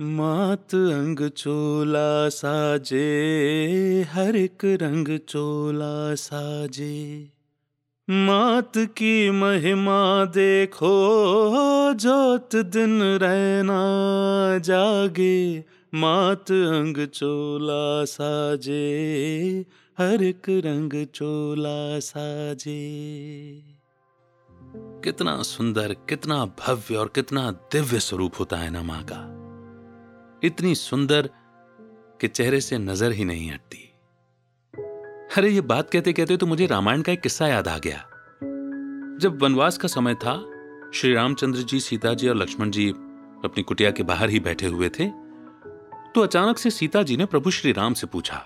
मात अंग चोला साजे, हर एक रंग चोला साजे। मात की महिमा देखो, जोत दिन रहना जागे। मात अंग चोला साजे, हर एक रंग चोला साजे। कितना सुंदर, कितना भव्य और कितना दिव्य स्वरूप होता है ना माँ का। इतनी सुंदर कि चेहरे से नजर ही नहीं हटती। अरे ये बात कहते कहते तो मुझे रामायण का एक किस्सा याद आ गया। जब वनवास का समय था, श्री रामचंद्र जी, सीता जी और लक्ष्मण जी अपनी कुटिया के बाहर ही बैठे हुए थे, तो अचानक से सीता जी ने प्रभु श्री राम से पूछा,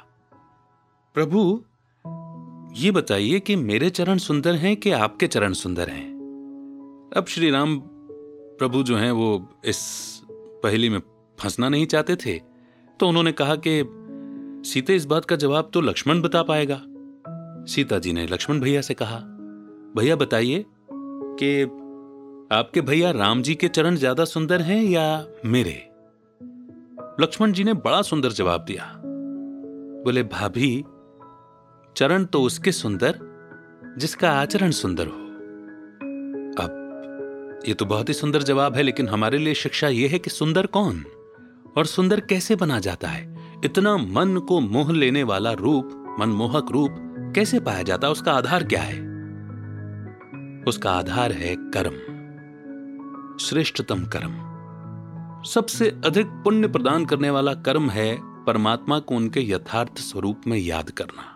प्रभु ये बताइए कि मेरे चरण सुंदर हैं कि आपके चरण सुंदर हैं। अब श्री राम प्रभु जो हैं वो इस पहेली में फंसना नहीं चाहते थे, तो उन्होंने कहा कि सीता, इस बात का जवाब तो लक्ष्मण बता पाएगा। सीता जी ने लक्ष्मण भैया से कहा, भैया बताइए कि आपके भैया राम जी के चरण ज्यादा सुंदर हैं या मेरे। लक्ष्मण जी ने बड़ा सुंदर जवाब दिया। बोले, भाभी चरण तो उसके सुंदर जिसका आचरण सुंदर हो। अब ये तो बहुत ही सुंदर जवाब है, लेकिन हमारे लिए शिक्षा ये है कि सुंदर कौन और सुंदर कैसे बना जाता है। इतना मन को मोह लेने वाला रूप, मनमोहक रूप कैसे पाया जाता है, उसका आधार क्या है। उसका आधार है कर्म, श्रेष्ठतम कर्म। सबसे अधिक पुण्य प्रदान करने वाला कर्म है परमात्मा को उनके यथार्थ स्वरूप में याद करना।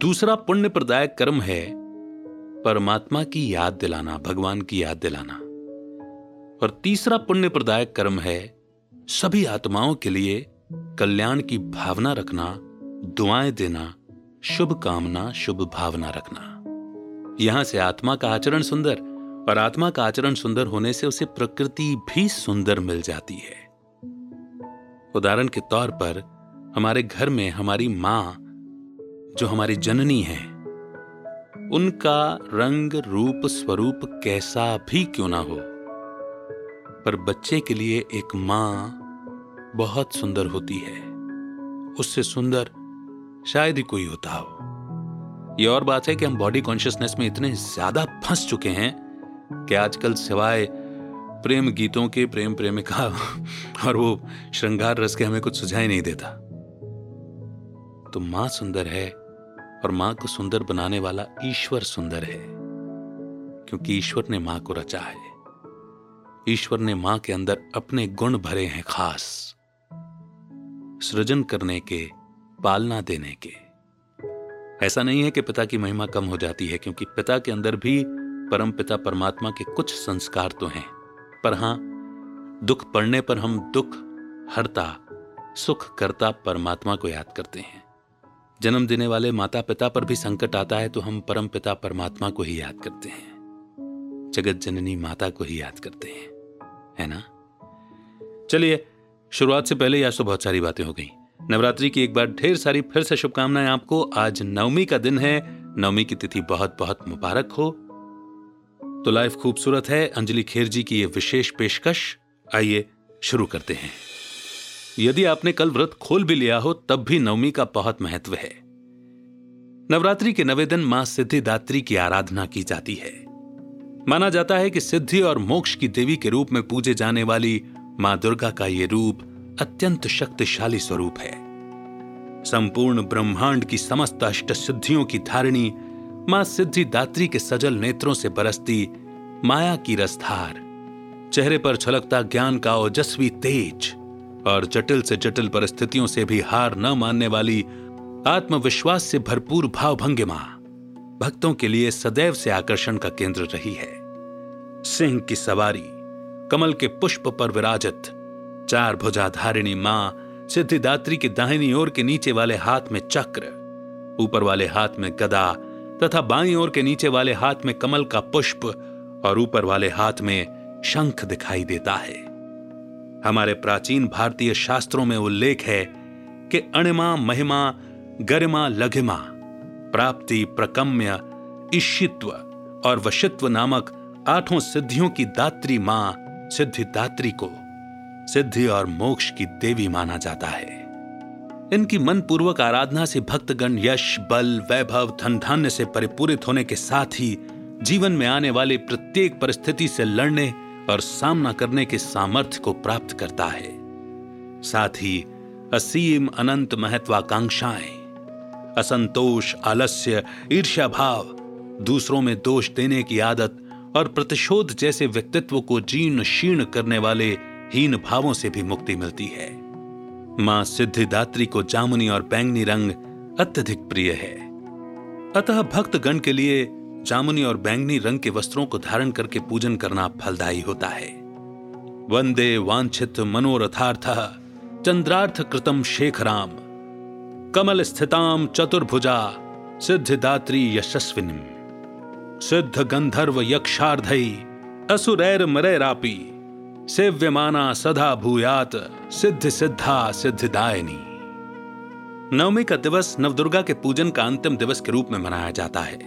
दूसरा पुण्य प्रदायक कर्म है परमात्मा की याद दिलाना, भगवान की याद दिलाना। और तीसरा पुण्य प्रदायक कर्म है सभी आत्माओं के लिए कल्याण की भावना रखना, दुआएं देना, शुभ कामना, शुभ भावना रखना। यहां से आत्मा का आचरण सुंदर, और आत्मा का आचरण सुंदर होने से उसे प्रकृति भी सुंदर मिल जाती है। उदाहरण के तौर पर हमारे घर में हमारी मां जो हमारी जननी है, उनका रंग रूप स्वरूप कैसा भी क्यों ना हो, पर बच्चे के लिए एक मां बहुत सुंदर होती है। उससे सुंदर शायद ही कोई होता हो। यह और बात है कि हम बॉडी कॉन्शियसनेस में इतने ज्यादा फंस चुके हैं कि आजकल सिवाय प्रेम गीतों के, प्रेम प्रेमिका और वो श्रृंगार रस के हमें कुछ सुझाई नहीं देता। तो मां सुंदर है, और मां को सुंदर बनाने वाला ईश्वर सुंदर है, क्योंकि ईश्वर ने मां को रचा है। ईश्वर ने मां के अंदर अपने गुण भरे हैं खास, सृजन करने के, पालना देने के। ऐसा नहीं है कि पिता की महिमा कम हो जाती है, क्योंकि पिता के अंदर भी परमपिता परमात्मा के कुछ संस्कार तो हैं। पर हां, दुख पड़ने पर हम दुख हरता, सुख करता परमात्मा को याद करते हैं। जन्म देने वाले माता पिता पर भी संकट आता है, तो हम परमपिता परमात्मा को ही याद करते हैं, जगत जननी माता को ही याद करते हैं, है ना। चलिए, शुरुआत से पहले आज तो बहुत सारी बातें हो गई। नवरात्रि की एक बार ढेर सारी फिर से शुभकामनाएं आपको। आज नवमी का दिन है, नवमी की तिथि बहुत बहुत मुबारक हो। तो लाइफ खूबसूरत है, अंजलि खेर जी की ये विशेष पेशकश, आइए शुरू करते हैं। यदि आपने कल व्रत खोल भी लिया हो, तब भी नवमी का बहुत महत्व है। नवरात्रि के नवे दिन मां सिद्धिदात्री की आराधना की जाती है। माना जाता है कि सिद्धि और मोक्ष की देवी के रूप में पूजे जाने वाली मां दुर्गा का यह रूप अत्यंत शक्तिशाली स्वरूप है। संपूर्ण ब्रह्मांड की समस्त अष्ट सिद्धियों की धारिणी मां सिद्धिदात्री के सजल नेत्रों से बरसती माया की रसधार, चेहरे पर छलकता ज्ञान का ओजस्वी तेज, और जटिल से जटिल परिस्थितियों से भी हार न मानने वाली आत्मविश्वास से भरपूर भावभंगी मां भक्तों के लिए सदैव से आकर्षण का केंद्र रही है। सिंह की सवारी, कमल के पुष्प पर विराजित, चार भुजाधारिणी मां सिद्धिदात्री के दाहिनी ओर के नीचे वाले हाथ में चक्र, ऊपर वाले हाथ में गदा, तथा बाईं ओर के नीचे वाले हाथ में कमल का पुष्प और ऊपर वाले हाथ में शंख दिखाई देता है। हमारे प्राचीन भारतीय शास्त्रों में उल्लेख है कि अणिमा, महिमा, गरिमा, लघिमा, प्राप्ति, प्रकम्य, इशित्व और वशित्व नामक आठों सिद्धियों की दात्री मां सिद्धिदात्री को सिद्धि और मोक्ष की देवी माना जाता है। इनकी मनपूर्वक आराधना से भक्तगण यश, बल, वैभव, धन धान्य से परिपूरित होने के साथ ही जीवन में आने वाले प्रत्येक परिस्थिति से लड़ने और सामना करने के सामर्थ्य को प्राप्त करता है। साथ ही असीम अनंत महत्वाकांक्षाएं, असंतोष, आलस्य, ईर्ष्या भाव, दूसरों में दोष देने की आदत और प्रतिशोध जैसे व्यक्तित्व को जीर्ण शीर्ण करने वाले हीन भावों से भी मुक्ति मिलती है। मां सिद्धिदात्री को जामुनी और बैंगनी रंग अत्यधिक प्रिय है, अतः भक्तगण के लिए जामुनी और बैंगनी रंग के वस्त्रों को धारण करके पूजन करना फलदायी होता है। वंदे वांछित मनोरथार्थ चंद्रार्थ कृतम शेखराम कमल स्थिताम चतुर्भुजा सिद्धिदात्री यशस्विनी सिद्ध गंधर्व यक्षार्धई असुरैर मरैरापी सेव्यमाना सदा भूयात सिद्ध सिद्धा सिद्धिदायिनी। नवमी का दिवस नवदुर्गा के पूजन का अंतिम दिवस के रूप में मनाया जाता है,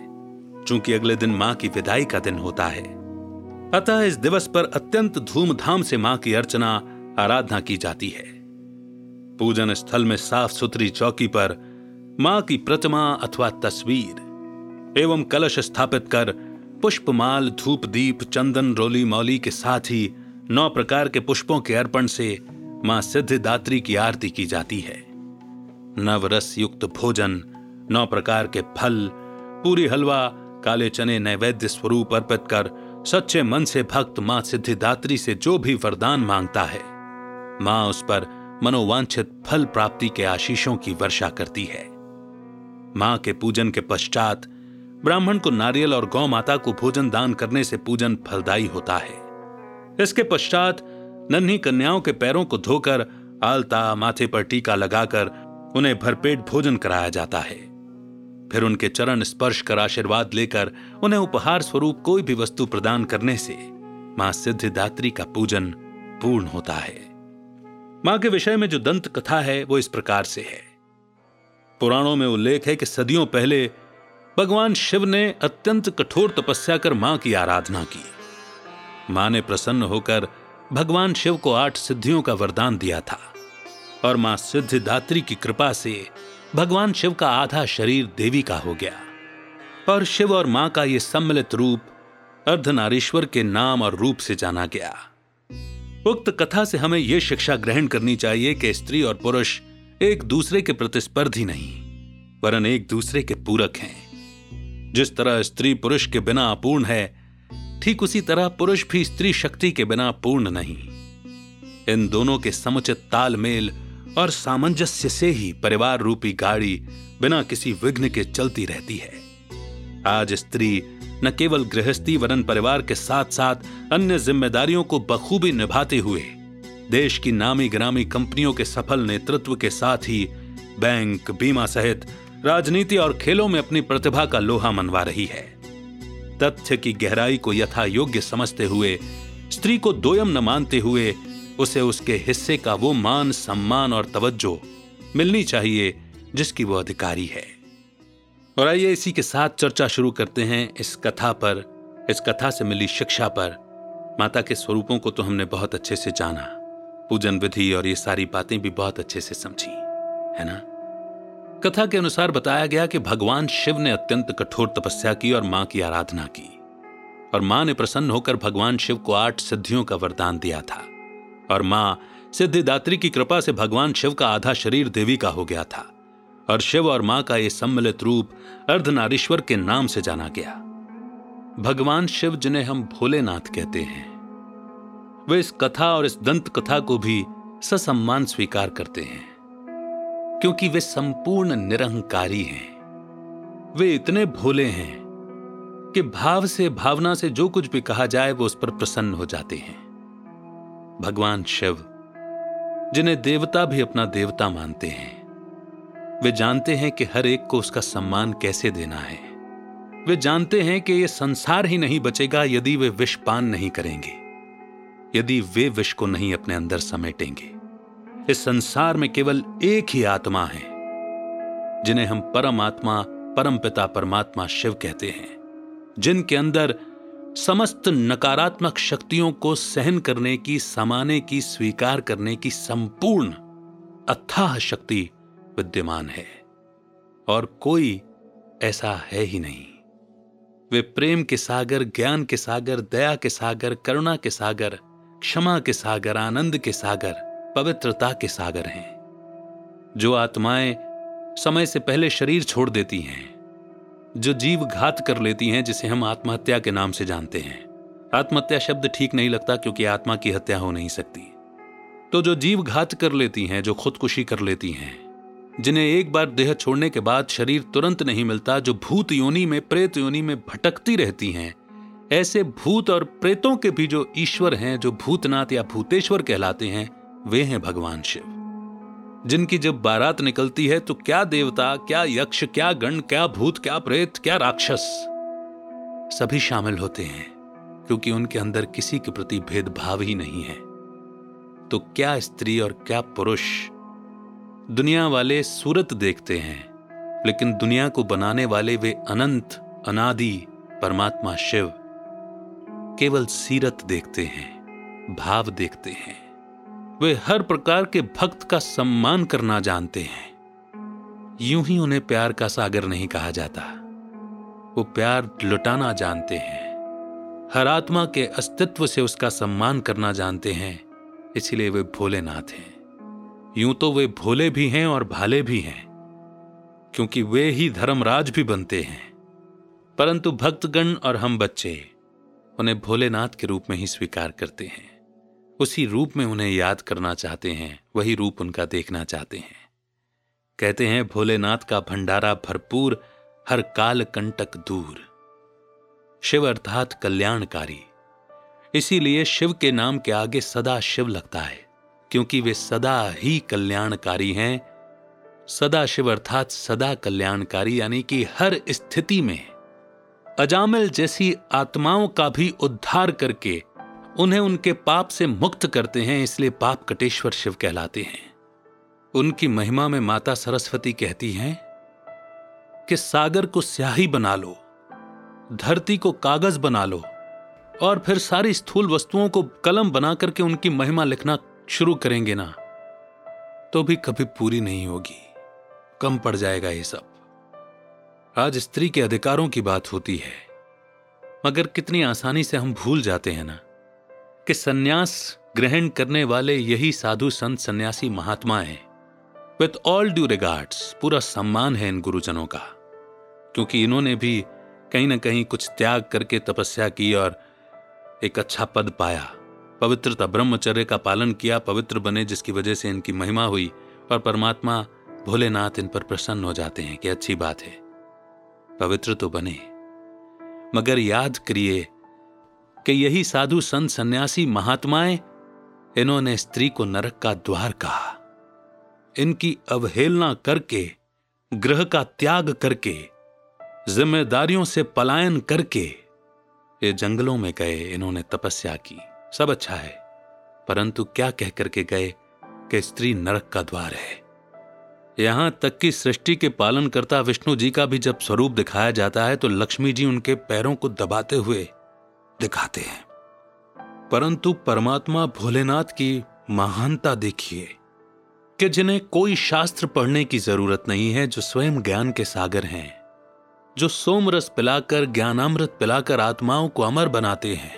चूंकि अगले दिन मां की विदाई का दिन होता है। अतः इस दिवस पर अत्यंत धूमधाम से मां की अर्चना आराधना की जाती है। पूजन स्थल में साफ सुथरी चौकी पर मां की प्रतिमा अथवा तस्वीर एवं कलश स्थापित कर पुष्पमाल, धूप, दीप, चंदन, रोली मौली के साथ ही 9 प्रकार के पुष्पों के अर्पण से मां सिद्धिदात्री की आरती की जाती है। नवरस युक्त भोजन, 9 प्रकार के फल, पूरी, हलवा, काले चने नैवेद्य स्वरूप अर्पित कर सच्चे मन से भक्त मां सिद्धिदात्री से जो भी वरदान मांगता है, मां उस पर मनोवांछित फल प्राप्ति के आशीषों की वर्षा करती है। मां के पूजन के पश्चात ब्राह्मण को नारियल और गौ माता को भोजन दान करने से पूजन फलदायी होता है। इसके पश्चात नन्ही कन्याओं के पैरों को धोकर आलता, माथे पर टीका लगाकर उन्हें भरपेट भोजन कराया जाता है। फिर उनके चरण स्पर्श कर आशीर्वाद लेकर उन्हें उपहार स्वरूप कोई भी वस्तु प्रदान करने से मां सिद्धिदात्री का पूजन पूर्ण होता है। मां के विषय में जो दंत कथा है वो इस प्रकार से है। पुराणों में उल्लेख है कि सदियों पहले भगवान शिव ने अत्यंत कठोर तपस्या कर मां की आराधना की। मां ने प्रसन्न होकर भगवान शिव को 8 सिद्धियों का वरदान दिया था और मां सिद्धिदात्री की कृपा से भगवान शिव का आधा शरीर देवी का हो गया और शिव और मां का यह सम्मिलित रूप अर्धनारीश्वर के नाम और रूप से जाना गया। उक्त कथा से हमें यह शिक्षा ग्रहण करनी चाहिए कि स्त्री और पुरुष एक दूसरे के प्रतिस्पर्धी नहीं वरन एक दूसरे के पूरक हैं। जिस तरह स्त्री पुरुष के बिना अपूर्ण है, ठीक उसी तरह पुरुष भी स्त्री शक्ति के बिना पूर्ण नहीं। इन दोनों के समुचित तालमेल और सामंजस्य से ही परिवार रूपी गाड़ी बिना किसी विघ्न के चलती रहती है। आज स्त्री न केवल गृहस्थी वरन परिवार के साथ साथ अन्य जिम्मेदारियों को बखूबी निभाते हुए देश की नामी गिरामी कंपनियों के सफल नेतृत्व के साथ ही बैंक, बीमा सहित राजनीति और खेलों में अपनी प्रतिभा का लोहा मनवा रही है। तथ्य की गहराई को यथा योग्य समझते हुए, स्त्री को दोयम न मानते हुए उसे उसके हिस्से का वो मान, सम्मान और तवज्जो मिलनी चाहिए जिसकी वो अधिकारी है। और आइए इसी के साथ चर्चा शुरू करते हैं इस कथा पर। इस कथा से मिली शिक्षा पर। माता के स्वरूपों को तो हमने बहुत अच्छे से जाना, पूजन विधि और ये सारी बातें भी बहुत अच्छे से समझी, है ना। कथा के अनुसार बताया गया कि भगवान शिव ने अत्यंत कठोर तपस्या की और मां की आराधना की और मां ने प्रसन्न होकर भगवान शिव को 8 सिद्धियों का वरदान दिया था और मां सिद्धिदात्री की कृपा से भगवान शिव का आधा शरीर देवी का हो गया था और शिव और मां का यह सम्मिलित रूप अर्धनारीश्वर के नाम से जाना गया। भगवान शिव, जिन्हें हम भोलेनाथ कहते हैं, वे इस कथा और इस दंत कथा को भी ससम्मान स्वीकार करते हैं, क्योंकि वे संपूर्ण निरहंकारी हैं। वे इतने भोले हैं कि भाव से, भावना से जो कुछ भी कहा जाए वो उस पर प्रसन्न हो जाते हैं। भगवान शिव, जिन्हें देवता भी अपना देवता मानते हैं, वे जानते हैं कि हर एक को उसका सम्मान कैसे देना है। वे जानते हैं कि यह संसार ही नहीं बचेगा यदि वे विष पान नहीं करेंगे, यदि वे विष को नहीं अपने अंदर समेटेंगे। इस संसार में केवल एक ही आत्मा है, जिन्हें हम परम आत्मा, परमपिता परमात्मा शिव कहते हैं, जिनके अंदर समस्त नकारात्मक शक्तियों को सहन करने की, समाने की, स्वीकार करने की संपूर्ण अथाह शक्ति विद्यमान है और कोई ऐसा है ही नहीं। वे प्रेम के सागर, ज्ञान के सागर, दया के सागर, करुणा के सागर, क्षमा के सागर, आनंद के सागर, पवित्रता के सागर हैं। जो आत्माएं समय से पहले शरीर छोड़ देती हैं, जो जीव घात कर लेती हैं, जिसे हम आत्महत्या के नाम से जानते हैं। आत्महत्या शब्द ठीक नहीं लगता क्योंकि आत्मा की हत्या हो नहीं सकती। तो जो जीव घात कर लेती हैं, जो खुदकुशी कर लेती हैं, जिन्हें एक बार देह छोड़ने के बाद शरीर तुरंत नहीं मिलता, जो भूत योनि में, प्रेत योनि में भटकती रहती हैं, ऐसे भूत और प्रेतों के भी जो ईश्वर हैं, जो भूतनाथ या भूतेश्वर कहलाते हैं, वे हैं भगवान शिव, जिनकी जब बारात निकलती है तो क्या देवता, क्या यक्ष, क्या गण, क्या भूत, क्या प्रेत, क्या राक्षस, सभी शामिल होते हैं क्योंकि उनके अंदर किसी के प्रति भेदभाव ही नहीं है। तो क्या स्त्री और क्या पुरुष। दुनिया वाले सूरत देखते हैं, लेकिन दुनिया को बनाने वाले वे अनंत अनादि परमात्मा शिव केवल सीरत देखते हैं, भाव देखते हैं। वे हर प्रकार के भक्त का सम्मान करना जानते हैं। यूं ही उन्हें प्यार का सागर नहीं कहा जाता। वो प्यार लुटाना जानते हैं, हर आत्मा के अस्तित्व से उसका सम्मान करना जानते हैं, इसलिए वे भोलेनाथ हैं। यूं तो वे भोले भी हैं और भाले भी हैं क्योंकि वे ही धर्मराज भी बनते हैं, परंतु भक्तगण और हम बच्चे उन्हें भोलेनाथ के रूप में ही स्वीकार करते हैं। उसी रूप में उन्हें याद करना चाहते हैं, वही रूप उनका देखना चाहते हैं। कहते हैं भोलेनाथ का भंडारा भरपूर, हर काल कंटक दूर। शिव अर्थात कल्याणकारी, इसीलिए शिव के नाम के आगे सदा शिव लगता है क्योंकि वे सदा ही कल्याणकारी हैं। सदा शिव अर्थात सदा कल्याणकारी, यानी कि हर स्थिति में अजामिल जैसी आत्माओं का भी उद्धार करके उन्हें उनके पाप से मुक्त करते हैं, इसलिए पाप कटेश्वर शिव कहलाते हैं। उनकी महिमा में माता सरस्वती कहती हैं कि सागर को स्याही बना लो, धरती को कागज बना लो और फिर सारी स्थूल वस्तुओं को कलम बना करके उनकी महिमा लिखना शुरू करेंगे ना, तो भी कभी पूरी नहीं होगी, कम पड़ जाएगा ये सब। आज स्त्री के अधिकारों की बात होती है, मगर कितनी आसानी से हम भूल जाते हैं ना कि सन्यास ग्रहण करने वाले यही साधु संत सन्यासी महात्मा हैं। विथ ऑल ड्यू रिगार्ड्स, पूरा सम्मान है इन गुरुजनों का, क्योंकि इन्होंने भी कहीं ना कहीं कुछ त्याग करके तपस्या की और एक अच्छा पद पाया, पवित्रता, ब्रह्मचर्य का पालन किया, पवित्र बने, जिसकी वजह से इनकी महिमा हुई और परमात्मा भोलेनाथ इन पर प्रसन्न हो जाते हैं कि अच्छी बात है, पवित्र तो बने। मगर याद करिए कि यही साधु संत सन्यासी महात्माएं, इन्होंने स्त्री को नरक का द्वार कहा। इनकी अवहेलना करके, गृह का त्याग करके, जिम्मेदारियों से पलायन करके ये जंगलों में गए, इन्होंने तपस्या की, सब अच्छा है, परंतु क्या कह करके गए कि स्त्री नरक का द्वार है। यहां तक कि सृष्टि के पालनकर्ता विष्णु जी का भी जब स्वरूप दिखाया जाता है तो लक्ष्मी जी उनके पैरों को दबाते हुए दिखाते हैं। परंतु परमात्मा भोलेनाथ की महानता देखिए कि जिन्हें कोई शास्त्र पढ़ने की जरूरत नहीं है, जो स्वयं ज्ञान के सागर हैं, जो सोमरस पिलाकर, ज्ञानामृत पिलाकर आत्माओं को अमर बनाते हैं,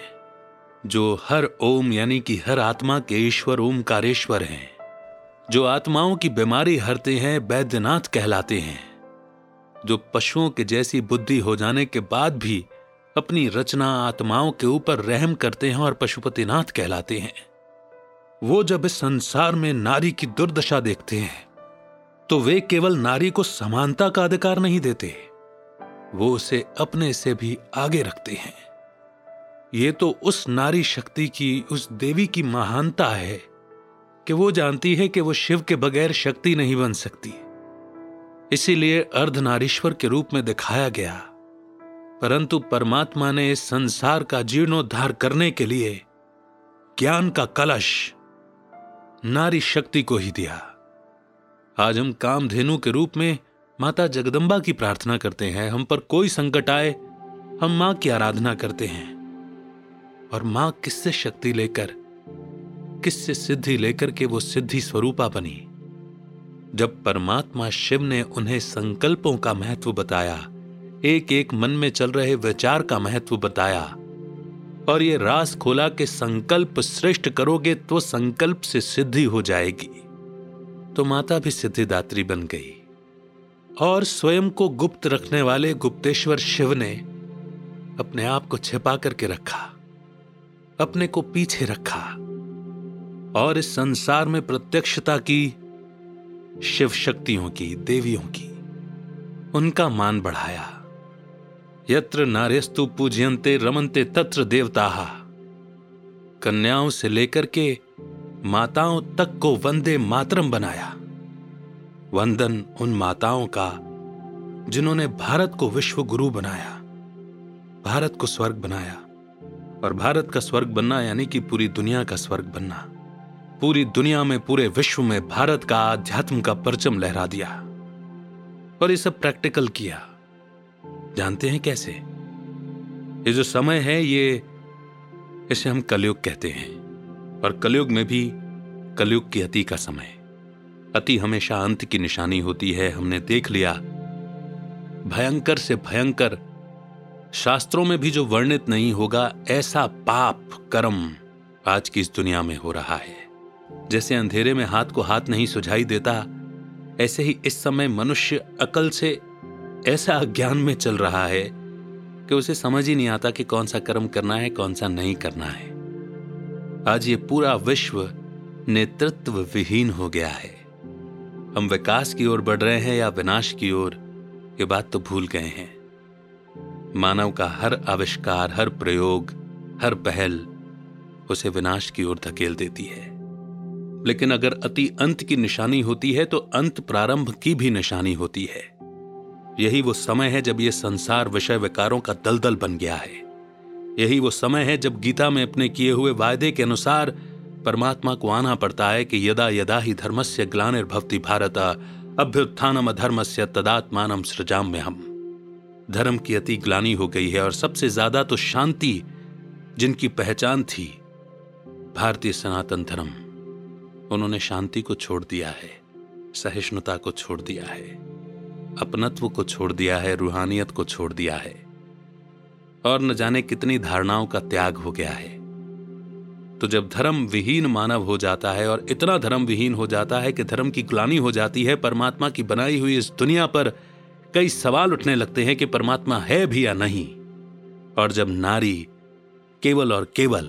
जो हर ओम यानी कि हर आत्मा के ईश्वर ओमकारेश्वर हैं, जो आत्माओं की बीमारी हरते हैं, वैद्यनाथ कहलाते हैं, जो पशुओं के जैसी बुद्धि हो जाने के बाद भी अपनी रचना आत्माओं के ऊपर रहम करते हैं और पशुपतिनाथ कहलाते हैं। वो जब इस संसार में नारी की दुर्दशा देखते हैं तो वे केवल नारी को समानता का अधिकार नहीं देते, वो उसे अपने से भी आगे रखते हैं। ये तो उस नारी शक्ति की, उस देवी की महानता है कि वो जानती है कि वो शिव के बगैर शक्ति नहीं बन सकती, इसीलिए अर्धनारीश्वर के रूप में दिखाया गया। परंतु परमात्मा ने इस संसार का जीर्णोद्धार करने के लिए ज्ञान का कलश नारी शक्ति को ही दिया। आज हम कामधेनु के रूप में माता जगदम्बा की प्रार्थना करते हैं, हम पर कोई संकट आए हम मां की आराधना करते हैं, और मां किससे शक्ति लेकर, किससे सिद्धि लेकर के वो सिद्धि स्वरूपा बनी। जब परमात्मा शिव ने उन्हें संकल्पों का महत्व बताया, एक एक मन में चल रहे विचार का महत्व बताया और ये रास खोला कि संकल्प श्रेष्ठ करोगे तो संकल्प से सिद्धि हो जाएगी, तो माता भी सिद्धिदात्री बन गई। और स्वयं को गुप्त रखने वाले गुप्तेश्वर शिव ने अपने आप को छिपा करके रखा, अपने को पीछे रखा और इस संसार में प्रत्यक्षता की, शिव शक्तियों की, देवियों की, उनका मान बढ़ाया। यत्र नार्यस्तु पूज्यन्ते रमन्ते तत्र देवताः। कन्याओं से लेकर के माताओं तक को वंदे मातरम बनाया। वंदन उन माताओं का जिन्होंने भारत को विश्व गुरु बनाया, भारत को स्वर्ग बनाया। और भारत का स्वर्ग बनना यानी कि पूरी दुनिया का स्वर्ग बनना, पूरी दुनिया में, पूरे विश्व में भारत का आध्यात्म का परचम लहरा दिया। और ये सब प्रैक्टिकल किया। जानते हैं कैसे? ये जो समय है, ये इसे हम कलयुग कहते हैं। और कलयुग में भी कलयुग की अति का समय, अति हमेशा अंत की निशानी होती है। हमने देख लिया भयंकर से भयंकर, शास्त्रों में भी जो वर्णित नहीं होगा ऐसा पाप कर्म आज की इस दुनिया में हो रहा है। जैसे अंधेरे में हाथ को हाथ नहीं सुझाई देता, ऐसे ही इस समय मनुष्य अकल से ऐसा अज्ञान में चल रहा है कि उसे समझ ही नहीं आता कि कौन सा कर्म करना है, कौन सा नहीं करना है। आज ये पूरा विश्व नेतृत्व विहीन हो गया है। हम विकास की ओर बढ़ रहे हैं या विनाश की ओर, ये बात तो भूल गए हैं। मानव का हर आविष्कार, हर प्रयोग, हर पहल उसे विनाश की ओर धकेल देती है। लेकिन अगर अति अंत की निशानी होती है तो अंत प्रारंभ की भी निशानी होती है। यही वो समय है जब ये संसार विषय विकारों का दलदल बन गया है। यही वो समय है जब गीता में अपने किए हुए वायदे के अनुसार परमात्मा को आना पड़ता है कि यदा यदा ही धर्मस्य ग्लानिर्भवति भारत अभ्युत्थानम अधर्मस्य तदात्मानं सृजाम्य हम। धर्म की अति ग्लानि हो गई है। और सबसे ज्यादा तो शांति जिनकी पहचान थी, भारतीय सनातन धर्म, उन्होंने शांति को छोड़ दिया है, सहिष्णुता को छोड़ दिया है, अपनत्व को छोड़ दिया है, रूहानियत को छोड़ दिया है। और न जाने कितनी धारणाओं का त्याग हो गया है। तो जब धर्म विहीन मानव हो जाता है, और इतना धर्म विहीन हो जाता है कि धर्म की ग्लानि हो जाती है, परमात्मा की बनाई हुई इस दुनिया पर कई सवाल उठने लगते हैं कि परमात्मा है भी या नहीं। और जब नारी केवल और केवल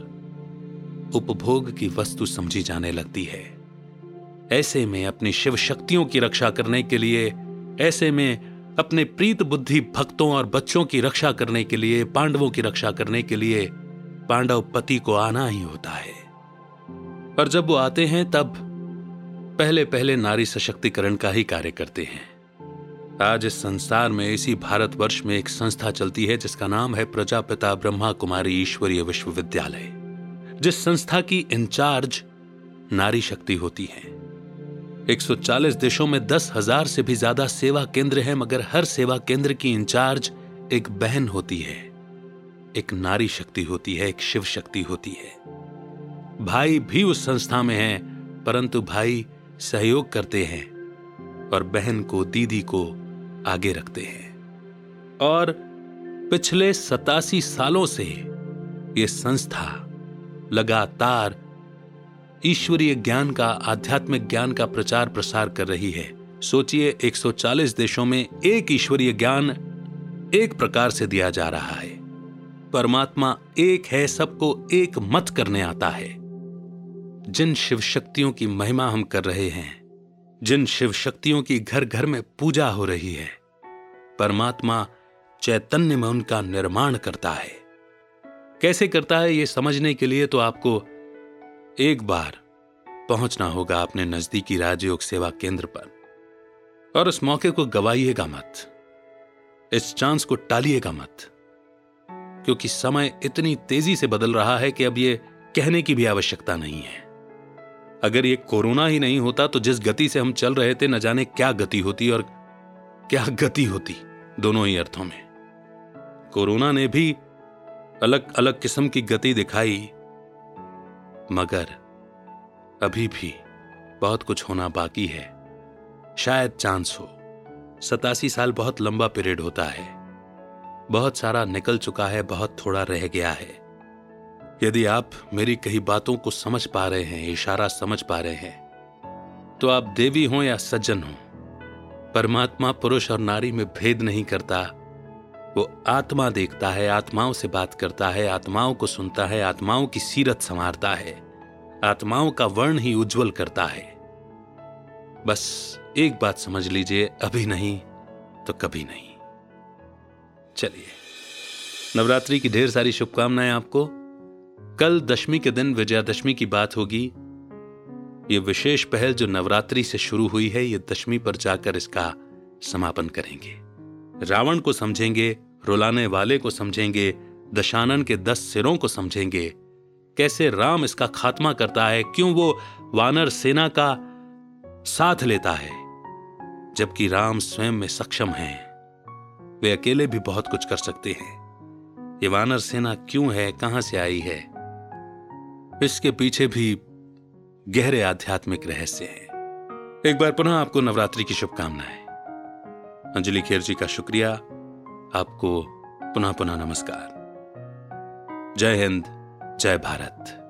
उपभोग की वस्तु समझी जाने लगती है, ऐसे में अपनी शिव शक्तियों की रक्षा करने के लिए, ऐसे में अपने प्रीत बुद्धि भक्तों और बच्चों की रक्षा करने के लिए, पांडवों की रक्षा करने के लिए पांडव पति को आना ही होता है। और जब वो आते हैं तब पहले पहले नारी सशक्तिकरण का ही कार्य करते हैं। आज इस संसार में, इसी भारतवर्ष में एक संस्था चलती है जिसका नाम है प्रजापिता ब्रह्मा कुमारी ईश्वरीय विश्वविद्यालय, जिस संस्था की इंचार्ज नारी शक्ति होती है। 140 देशों में 10,000 से भी ज्यादा सेवा केंद्र हैं, मगर हर सेवा केंद्र की इंचार्ज एक बहन होती है, एक नारी शक्ति होती है, एक शिव शक्ति होती है। भाई भी उस संस्था में हैं, परंतु भाई सहयोग करते हैं और बहन को, दीदी को आगे रखते हैं। और पिछले 87 सालों से ये संस्था लगातार ईश्वरीय ज्ञान का, आध्यात्मिक ज्ञान का प्रचार प्रसार कर रही है। सोचिए, 140 देशों में एक ईश्वरीय ज्ञान एक प्रकार से दिया जा रहा है। परमात्मा एक है, सबको एक मत करने आता है। जिन शिव शक्तियों की महिमा हम कर रहे हैं, जिन शिव शक्तियों की घर घर में पूजा हो रही है, परमात्मा चैतन्य में उनका निर्माण करता है। कैसे करता है, ये समझने के लिए तो आपको एक बार पहुंचना होगा अपने नजदीकी राजयोग सेवा केंद्र पर। और उस मौके को गवाइएगा मत, इस चांस को टालिएगा मत, क्योंकि समय इतनी तेजी से बदल रहा है कि अब ये कहने की भी आवश्यकता नहीं है। अगर ये कोरोना ही नहीं होता तो जिस गति से हम चल रहे थे, न जाने क्या गति होती, और क्या गति होती दोनों ही अर्थों में। कोरोना ने भी अलग अलग किस्म की गति दिखाई, मगर अभी भी बहुत कुछ होना बाकी है। शायद चांस हो। 87 साल बहुत लंबा पीरियड होता है। बहुत सारा निकल चुका है, बहुत थोड़ा रह गया है। यदि आप मेरी कई बातों को समझ पा रहे हैं, इशारा समझ पा रहे हैं, तो आप देवी हों या सज्जन हों, परमात्मा पुरुष और नारी में भेद नहीं करता। वो आत्मा देखता है, आत्माओं से बात करता है, आत्माओं को सुनता है, आत्माओं की सीरत संवारता है, आत्माओं का वर्ण ही उज्जवल करता है। बस एक बात समझ लीजिए, अभी नहीं तो कभी नहीं। चलिए, नवरात्रि की ढेर सारी शुभकामनाएं आपको। कल दशमी के दिन विजयादशमी की बात होगी। ये विशेष पहल जो नवरात्रि से शुरू हुई है, ये दशमी पर जाकर इसका समापन करेंगे। रावण को समझेंगे, रुलाने वाले को समझेंगे, दशानन के 10 सिरों को समझेंगे, कैसे राम इसका खात्मा करता है, क्यों वो वानर सेना का साथ लेता है जबकि राम स्वयं में सक्षम हैं। वे अकेले भी बहुत कुछ कर सकते हैं। ये वानर सेना क्यों है, कहां से आई है, इसके पीछे भी गहरे आध्यात्मिक रहस्य हैं। एक बार पुनः आपको नवरात्रि की शुभकामनाएं। अंजलि खेर जी का शुक्रिया। आपको पुनः नमस्कार। जय हिंद, जय भारत।